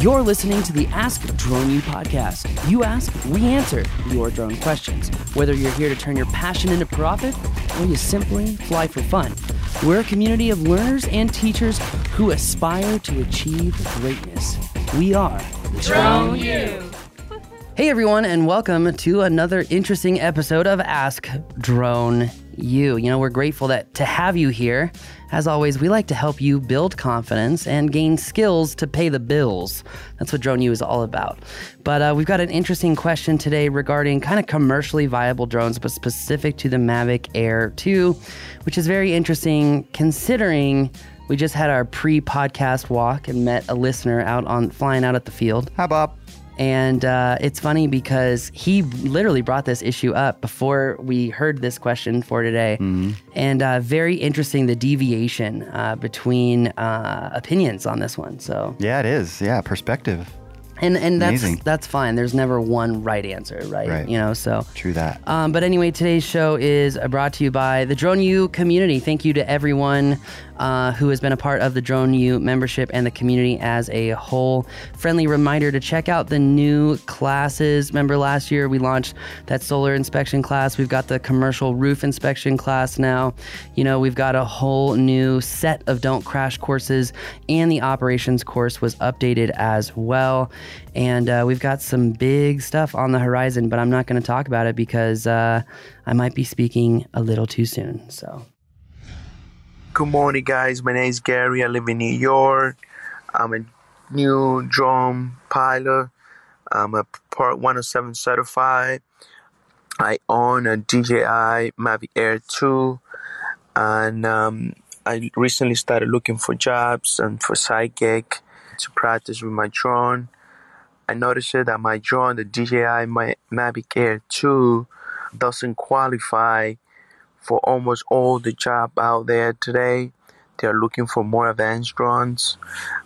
You're listening to the Ask Drone U podcast. You ask, we answer your drone questions. Whether you're here to turn your passion into profit or you simply fly for fun, we're a community of learners and teachers who aspire to achieve greatness. We are Drone U. Hey everyone, and welcome to another interesting episode of Ask Drone U. You know, we're grateful to have you here. As always, we like to help you build confidence and gain skills to pay the bills. That's what Drone U is all about. But we've got an interesting question today regarding kind of commercially viable drones, but specific to the Mavic Air 2, which is very interesting considering we just had our pre-podcast walk and met a listener flying out at the field. Hi, Bob. And it's funny because he literally brought this issue up before we heard this question for today. Mm-hmm. And very interesting, the deviation between opinions on this one. So yeah, it is. Yeah, perspective. And that's fine. There's never one right answer, right? You know, so true that. But anyway, today's show is brought to you by the Drone U community. Thank you to everyone who has been a part of the Drone U membership and the community as a whole. Friendly reminder to check out the new classes. Remember last year we launched that solar inspection class. We've got the commercial roof inspection class now. You know, we've got a whole new set of Don't Crash courses, and the operations course was updated as well. And we've got some big stuff on the horizon, but I'm not going to talk about it because I might be speaking a little too soon. So, good morning, guys. My name is Gary. I live in New York. I'm a new drone pilot. I'm a Part 107 certified. I own a DJI Mavic Air 2. And I recently started looking for jobs and for side gig to practice with my drone. I noticed that my drone, the DJI Mavic Air 2, doesn't qualify for almost all the jobs out there today. They are looking for more advanced drones.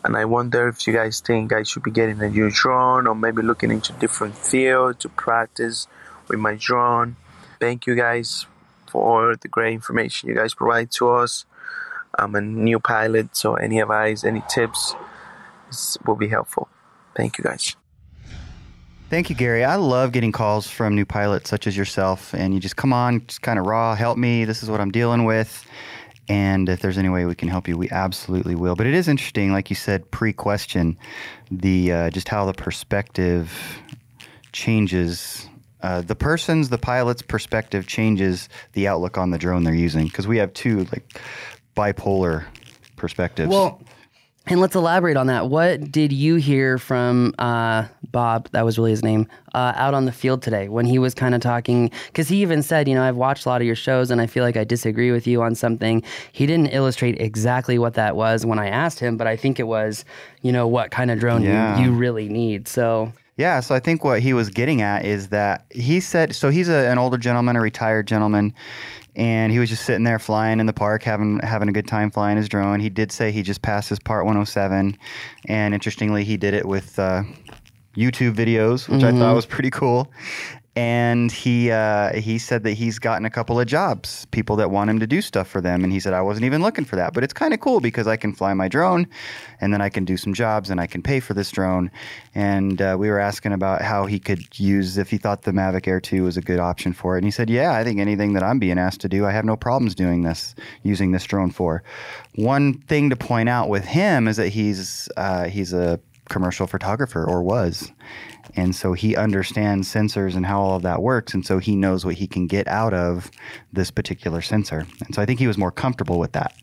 And I wonder if you guys think I should be getting a new drone or maybe looking into different field to practice with my drone. Thank you guys for all the great information you guys provide to us. I'm a new pilot, so any advice, any tips will be helpful. Thank you, guys. Thank you, Gary. I love getting calls from new pilots such as yourself, and you just come on, just kind of raw, help me, this is what I'm dealing with, and if there's any way we can help you, we absolutely will. But it is interesting, like you said, pre-question, the just how the perspective changes. The pilot's perspective changes the outlook on the drone they're using, because we have two like bipolar perspectives. Well, and let's elaborate on that. What did you hear from Bob, that was really his name, out on the field today when he was kind of talking? Because he even said, you know, I've watched a lot of your shows and I feel like I disagree with you on something. He didn't illustrate exactly what that was when I asked him, but I think it was, you know, what kind of drone you really need. So yeah, so I think what he was getting at is that he said, so he's an older gentleman, a retired gentleman, and he was just sitting there flying in the park, having a good time flying his drone. He did say he just passed his Part 107, and interestingly, he did it with YouTube videos, which I thought was pretty cool. And he said that he's gotten a couple of jobs, people that want him to do stuff for them. And he said, I wasn't even looking for that, but it's kind of cool because I can fly my drone and then I can do some jobs and I can pay for this drone. And we were asking about how he could use, if he thought the Mavic Air 2 was a good option for it. And he said, yeah, I think anything that I'm being asked to do, I have no problems doing this, using this drone for. One thing to point out with him is that he's a commercial photographer, or was. And so he understands sensors and how all of that works. And so he knows what he can get out of this particular sensor. And so I think he was more comfortable with that.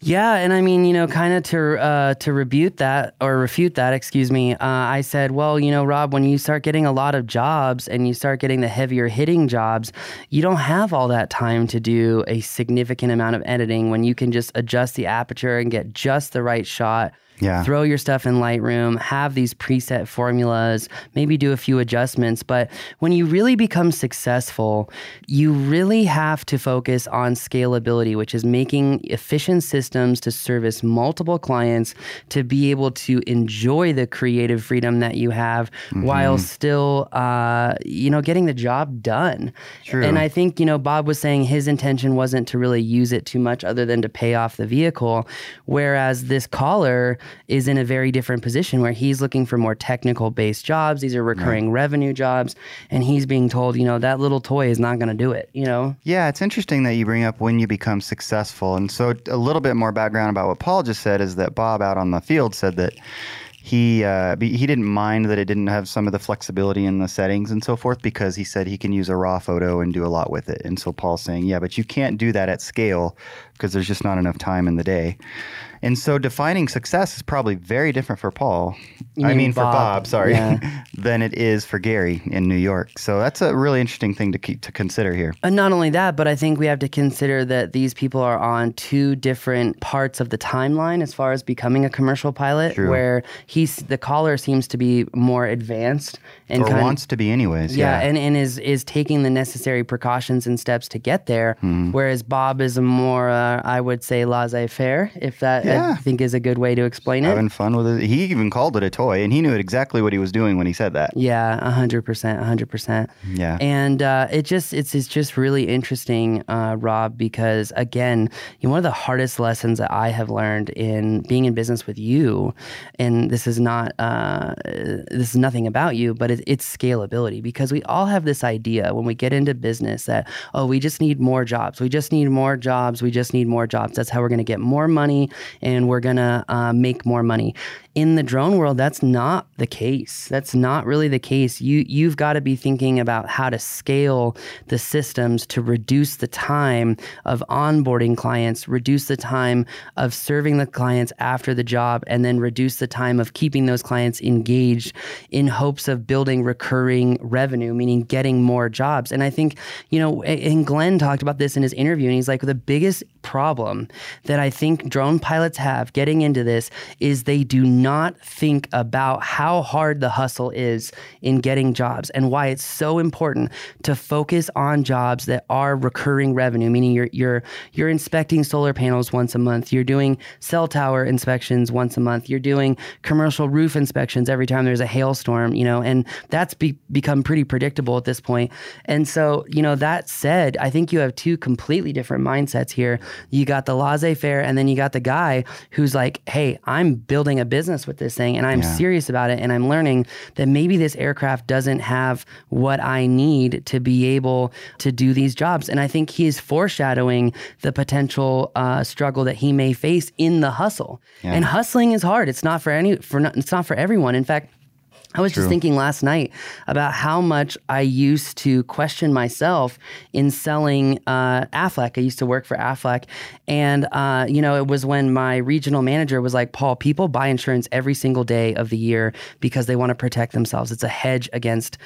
Yeah. And I mean, you know, kind of to refute that, I said, well, you know, Rob, when you start getting a lot of jobs and you start getting the heavier hitting jobs, you don't have all that time to do a significant amount of editing when you can just adjust the aperture and get just the right shot. Yeah. Throw your stuff in Lightroom, have these preset formulas, maybe do a few adjustments. But when you really become successful, you really have to focus on scalability, which is making efficient systems to service multiple clients, to be able to enjoy the creative freedom that you have while still, getting the job done. True. And I think, you know, Bob was saying his intention wasn't to really use it too much other than to pay off the vehicle. Whereas this caller is in a very different position where he's looking for more technical based jobs. These are recurring revenue jobs, and he's being told, you know, that little toy is not going to do it, you know? Yeah, it's interesting that you bring up when you become successful. And so a little bit more background about what Paul just said is that Bob out on the field said that he didn't mind that it didn't have some of the flexibility in the settings and so forth, because he said he can use a raw photo and do a lot with it. And so Paul's saying, yeah, but you can't do that at scale because there's just not enough time in the day. And so defining success is probably very different for Paul, I mean for Bob, than it is for Gary in New York. So that's a really interesting thing to consider here. And not only that, but I think we have to consider that these people are on two different parts of the timeline as far as becoming a commercial pilot, where the caller seems to be more advanced. And wants to be anyways. Yeah, and is taking the necessary precautions and steps to get there, whereas Bob is a more, I would say, laissez-faire, if that I think is a good way to explain it. Having fun with it. He even called it a toy, and he knew exactly what he was doing when he said that. Yeah, 100%, 100%. Yeah. And it's just really interesting, Rob, because, again, one of the hardest lessons that I have learned in being in business with you, and this is not, this is nothing about you, but it's scalability, because we all have this idea when we get into business that, oh, we just need more jobs. We just need more jobs. We just need more jobs. That's how we're going to get more money, and we're going to make more money. In the drone world, that's not the case. That's not really the case. You've got to be thinking about how to scale the systems to reduce the time of onboarding clients, reduce the time of serving the clients after the job, and then reduce the time of keeping those clients engaged in hopes of building recurring revenue, meaning getting more jobs. And I think, you know, and Glenn talked about this in his interview, and he's like, the biggest problem that I think drone pilots have getting into this is they do not think about how hard the hustle is in getting jobs, and why it's so important to focus on jobs that are recurring revenue, meaning you're inspecting solar panels once a month, you're doing cell tower inspections once a month, you're doing commercial roof inspections every time there's a hailstorm, you know, and that's become pretty predictable at this point. And so, you know, that said, I think you have two completely different mindsets here. You got the laissez-faire, and then you got the guy who's like, hey, I'm building a business with this thing, and I'm serious about it, and I'm learning that maybe this aircraft doesn't have what I need to be able to do these jobs. And I think he is foreshadowing the potential struggle that he may face in the hustle. Yeah. And hustling is hard. It's not for it's not for everyone. In fact, I was just thinking last night about how much I used to question myself in selling Aflac. I used to work for Aflac, and you know, it was when my regional manager was like, "Paul, people buy insurance every single day of the year because they want to protect themselves. It's a hedge against,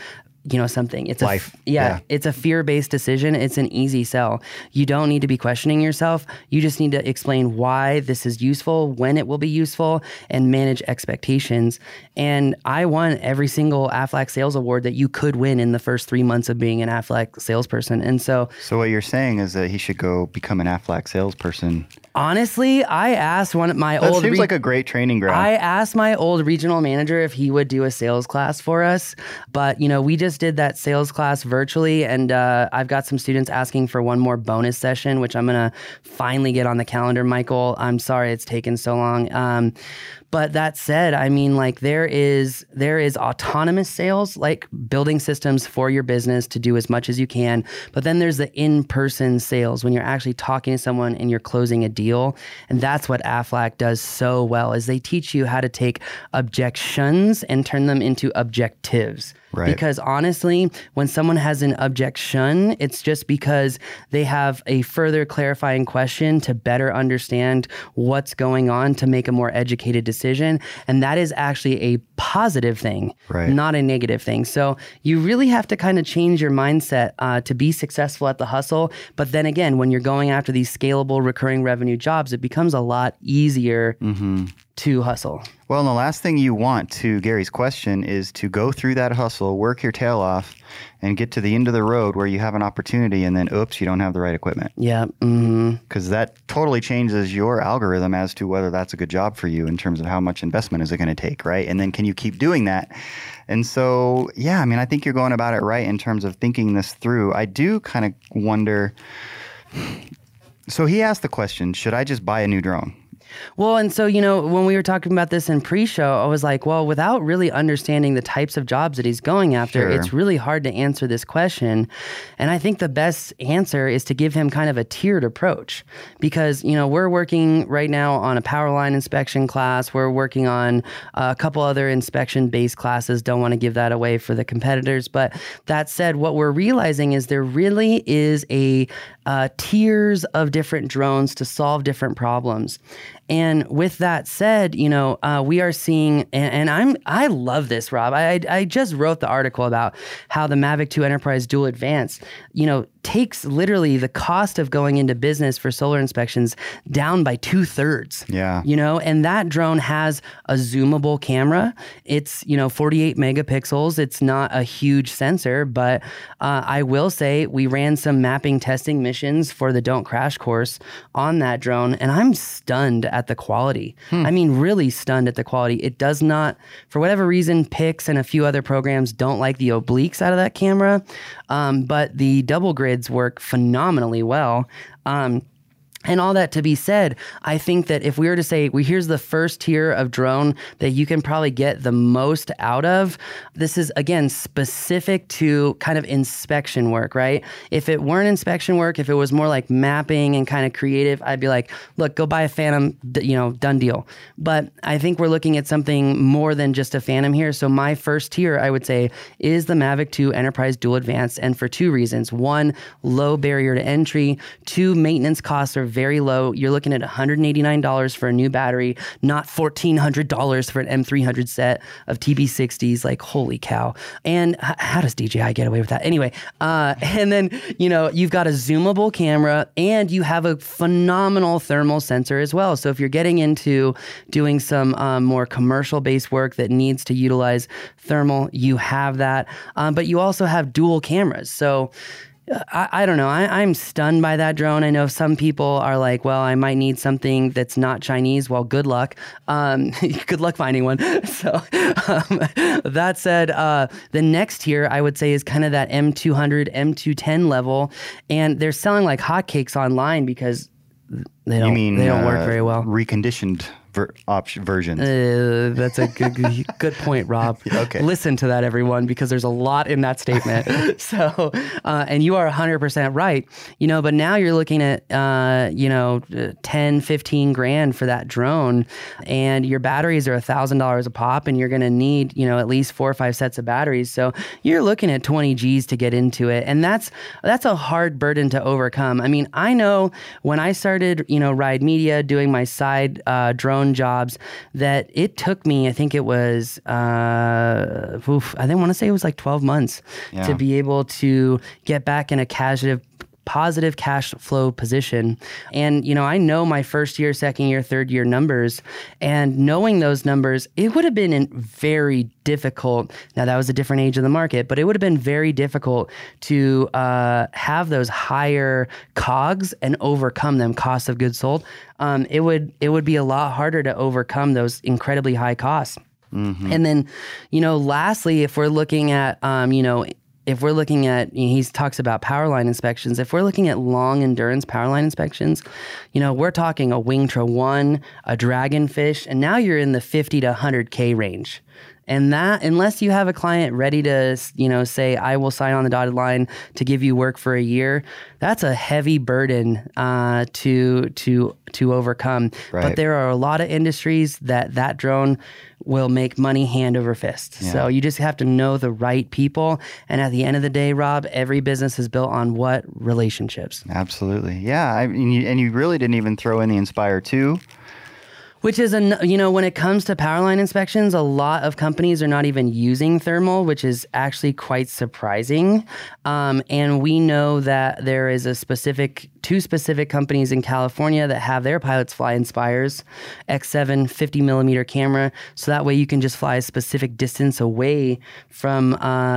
you know, something." It's life. It's a fear-based decision. It's an easy sell. You don't need to be questioning yourself. You just need to explain why this is useful, when it will be useful, and manage expectations. And I won every single Aflac sales award that you could win in the first 3 months of being an Aflac salesperson. And so what you're saying is that he should go become an Aflac salesperson. Honestly, I asked one of my old... That seems like a great training ground. I asked my old regional manager if he would do a sales class for us, but, you know, we just did that sales class virtually, and I've got some students asking for one more bonus session, which I'm going to finally get on the calendar, Michael. I'm sorry it's taken so long. But that said, I mean, like, there is autonomous sales, like building systems for your business to do as much as you can. But then there's the in-person sales when you're actually talking to someone and you're closing a deal. And that's what Aflac does so well, is they teach you how to take objections and turn them into objectives. Right. Because honestly, when someone has an objection, it's just because they have a further clarifying question to better understand what's going on to make a more educated decision. And that is actually a positive thing, not a negative thing. So you really have to kind of change your mindset to be successful at the hustle. But then again, when you're going after these scalable recurring revenue jobs, it becomes a lot easier to hustle. Well, and the last thing you want, to Gary's question, is to go through that hustle, work your tail off, and get to the end of the road where you have an opportunity, and then, oops, you don't have the right equipment. Yeah. Because that totally changes your algorithm as to whether that's a good job for you in terms of how much investment is it going to take, right? And then can you keep doing that? And so, yeah, I mean, I think you're going about it right in terms of thinking this through. I do kind of wonder. So he asked the question, should I just buy a new drone? Well, and so, you know, when we were talking about this in pre-show, I was like, well, without really understanding the types of jobs that he's going after, sure, it's really hard to answer this question. And I think the best answer is to give him kind of a tiered approach because, you know, we're working right now on a power line inspection class. We're working on a couple other inspection-based classes. Don't want to give that away for the competitors. But that said, what we're realizing is there really is a tiers of different drones to solve different problems. And with that said, you know, we are seeing, and I love this, Rob. I just wrote the article about how the Mavic 2 Enterprise Dual Advanced, you know, takes literally the cost of going into business for solar inspections down by 2/3. Yeah. You know, and that drone has a zoomable camera. It's, you know, 48 megapixels. It's not a huge sensor, but I will say we ran some mapping testing missions for the Don't Crash course on that drone, and I'm stunned at the quality. I mean, really stunned at the quality. It does not, for whatever reason, Pix and a few other programs don't like the obliques out of that camera, but the double grid work phenomenally well. And all that to be said, I think that if we were to say, well, here's the first tier of drone that you can probably get the most out of, this is, again, specific to kind of inspection work, right? If it weren't inspection work, if it was more like mapping and kind of creative, I'd be like, look, go buy a Phantom, you know, done deal. But I think we're looking at something more than just a Phantom here. So my first tier, I would say, is the Mavic 2 Enterprise Dual Advanced, and for two reasons. One, low barrier to entry. Two, maintenance costs are very low. You're looking at $189 for a new battery, not $1,400 for an M300 set of TB60s. Like, holy cow. And how does DJI get away with that? Anyway, and then, you know, you've got a zoomable camera and you have a phenomenal thermal sensor as well. So if you're getting into doing some more commercial-based work that needs to utilize thermal, you have that. But you also have dual cameras. So I don't know. I'm stunned by that drone. I know some people are like, well, I might need something that's not Chinese. Well, good luck. Good luck finding one. So that said, the next tier, I would say, is kind of that M200, M210 level. And they're selling like hotcakes online because they don't work very well. Reconditioned versions. That's a good point, Rob. Okay. Listen to that, everyone, because there's a lot in that statement. So, and you are 100% right, you know, but now you're looking at, you know, 10, 15 grand for that drone, and your batteries are $1,000 a pop, and you're going to need, you know, at least 4 or 5 sets of batteries. So you're looking at 20 G's to get into it. And that's a hard burden to overcome. I mean, I know when I started, you know, Ride Media doing my side drone jobs, that it took me, I think it was, I didn't want to say it was like 12 months to be able to get back in a positive cash flow position. And, you know, I know my first year, second year, third year numbers, and knowing those numbers, it would have been very difficult. Now, that was a different age of the market, but it would have been very difficult to have those higher COGS and overcome them, cost of goods sold. It would be a lot harder to overcome those incredibly high costs. Mm-hmm. And then, you know, lastly, if we're looking at, he talks about power line inspections. If we're looking at long endurance power line inspections, you know, we're talking a Wingtra 1, a Dragonfish, and now you're in the 50 to 100K range. And that, unless you have a client ready to, you know, say, I will sign on the dotted line to give you work for a year, that's a heavy burden to overcome. Right. But there are a lot of industries that drone will make money hand over fist. Yeah. So you just have to know the right people. And at the end of the day, Rob, every business is built on what? Relationships. Absolutely. Yeah. I mean, and you really didn't even throw in the Inspire 2. Which is, you know, when it comes to power line inspections, a lot of companies are not even using thermal, which is actually quite surprising. And we know that there is a two specific companies in California that have their pilots fly Inspires, X7 50mm camera. So that way you can just fly a specific distance away from,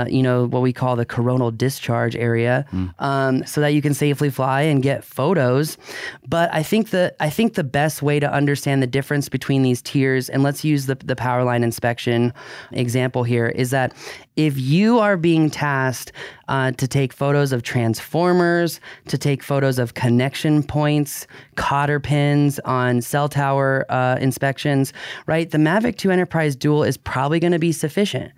you know, what we call the coronal discharge area, so that you can safely fly and get photos. But I think the best way to understand the difference difference between these tiers, and let's use the power line inspection example here, is that if you are being tasked to take photos of transformers, to take photos of connection points, cotter pins on cell tower inspections, right? The Mavic 2 Enterprise Dual is probably going to be sufficient.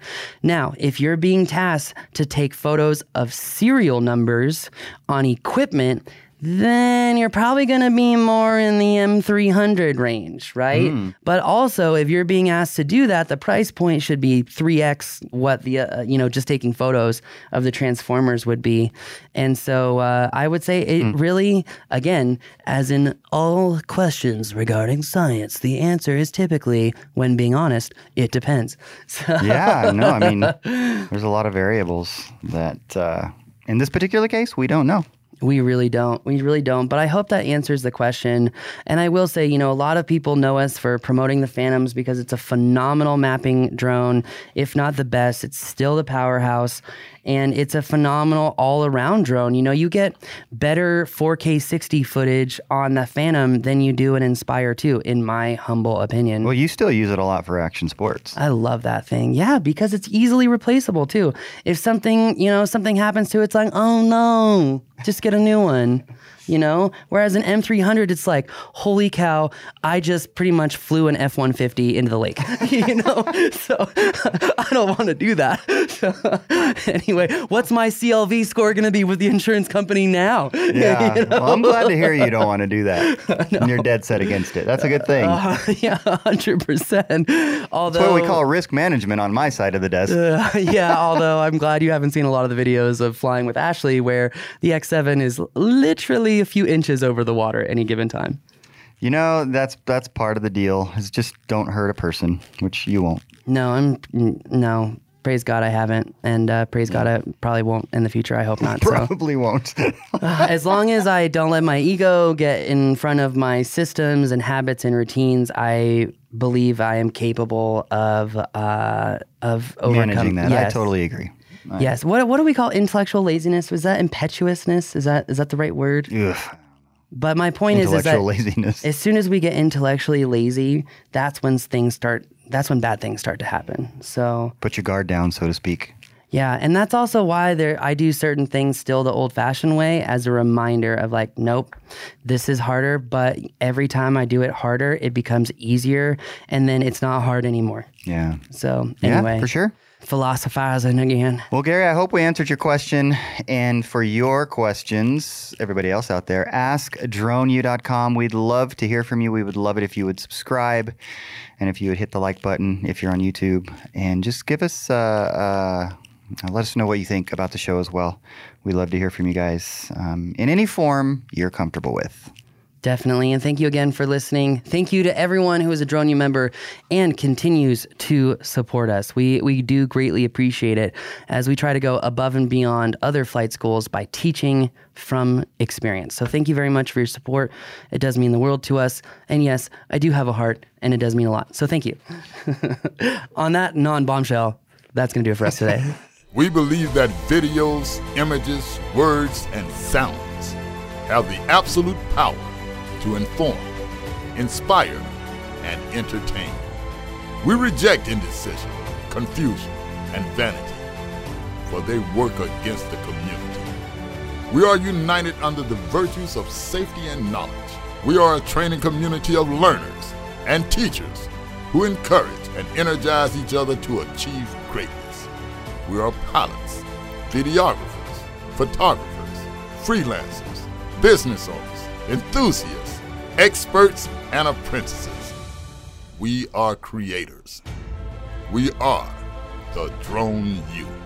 Now, if you're being tasked to take photos of serial numbers on equipment, then you're probably going to be more in the M300 range, right? Mm. But also, if you're being asked to do that, the price point should be 3x what the, just taking photos of the transformers would be. And so I would say it really, again, as in all questions regarding science, the answer is typically, when being honest, it depends. So yeah, no, I mean, there's a lot of variables that in this particular case, we don't know. We really don't. We really don't. But I hope that answers the question. And I will say, a lot of people know us for promoting the Phantoms because it's a phenomenal mapping drone. If not the best, it's still the powerhouse. And it's a phenomenal all-around drone. You get better 4K 60 footage on the Phantom than you do in Inspire 2, in my humble opinion. Well, you still use it a lot for action sports. I love that thing. Yeah, because it's easily replaceable, too. If something, something happens to it, it's like, oh, no, just get a new one. Whereas an M300, it's like, holy cow, I just pretty much flew an F-150 into the lake, so I don't want to do that. So, anyway, what's my CLV score going to be with the insurance company now? Yeah, Well, I'm glad to hear you don't want to do that. No. And you're dead set against it. That's a good thing. Yeah, 100%. Although, that's what we call risk management on my side of the desk. Although I'm glad you haven't seen a lot of the videos of flying with Ashley where the X7 is literally a few inches over the water at any given time. That's part of the deal, is just don't hurt a person, which you won't. No, praise God I haven't, and praise God I probably won't in the future. I hope not. Probably won't. As long as I don't let my ego get in front of my systems and habits and routines, I believe I am capable of overcoming. Managing that, yes. I totally agree. Right. Yes. What do we call intellectual laziness? Was that impetuousness? Is that the right word? Ugh. But my point is that laziness. As soon as we get intellectually lazy, that's when bad things start to happen. So put your guard down, so to speak. Yeah, and that's also why I do certain things still the old-fashioned way, as a reminder of like, nope, this is harder, but every time I do it harder, it becomes easier, and then it's not hard anymore. Yeah. So anyway. Yeah, for sure. Philosophizing again. Well, Gary, I hope we answered your question. And for your questions, everybody else out there, askdroneu.com. We'd love to hear from you. We would love it if you would subscribe, and if you would hit the like button if you're on YouTube, and just give us let us know what you think about the show as well. We'd love to hear from you guys in any form you're comfortable with. Definitely. And thank you again for listening. Thank you to everyone who is a Drone U member and continues to support us. We do greatly appreciate it as we try to go above and beyond other flight schools by teaching from experience. So thank you very much for your support. It does mean the world to us. And yes, I do have a heart, and it does mean a lot. So thank you. On that non-bombshell, that's going to do it for us today. We believe that videos, images, words, and sounds have the absolute power to inform, inspire, and entertain. We reject indecision, confusion, and vanity, for they work against the community. We are united under the virtues of safety and knowledge. We are a training community of learners and teachers who encourage and energize each other to achieve greatness. We are pilots, videographers, photographers, freelancers, business owners, enthusiasts, experts, and apprentices. We are creators. We are the Drone U.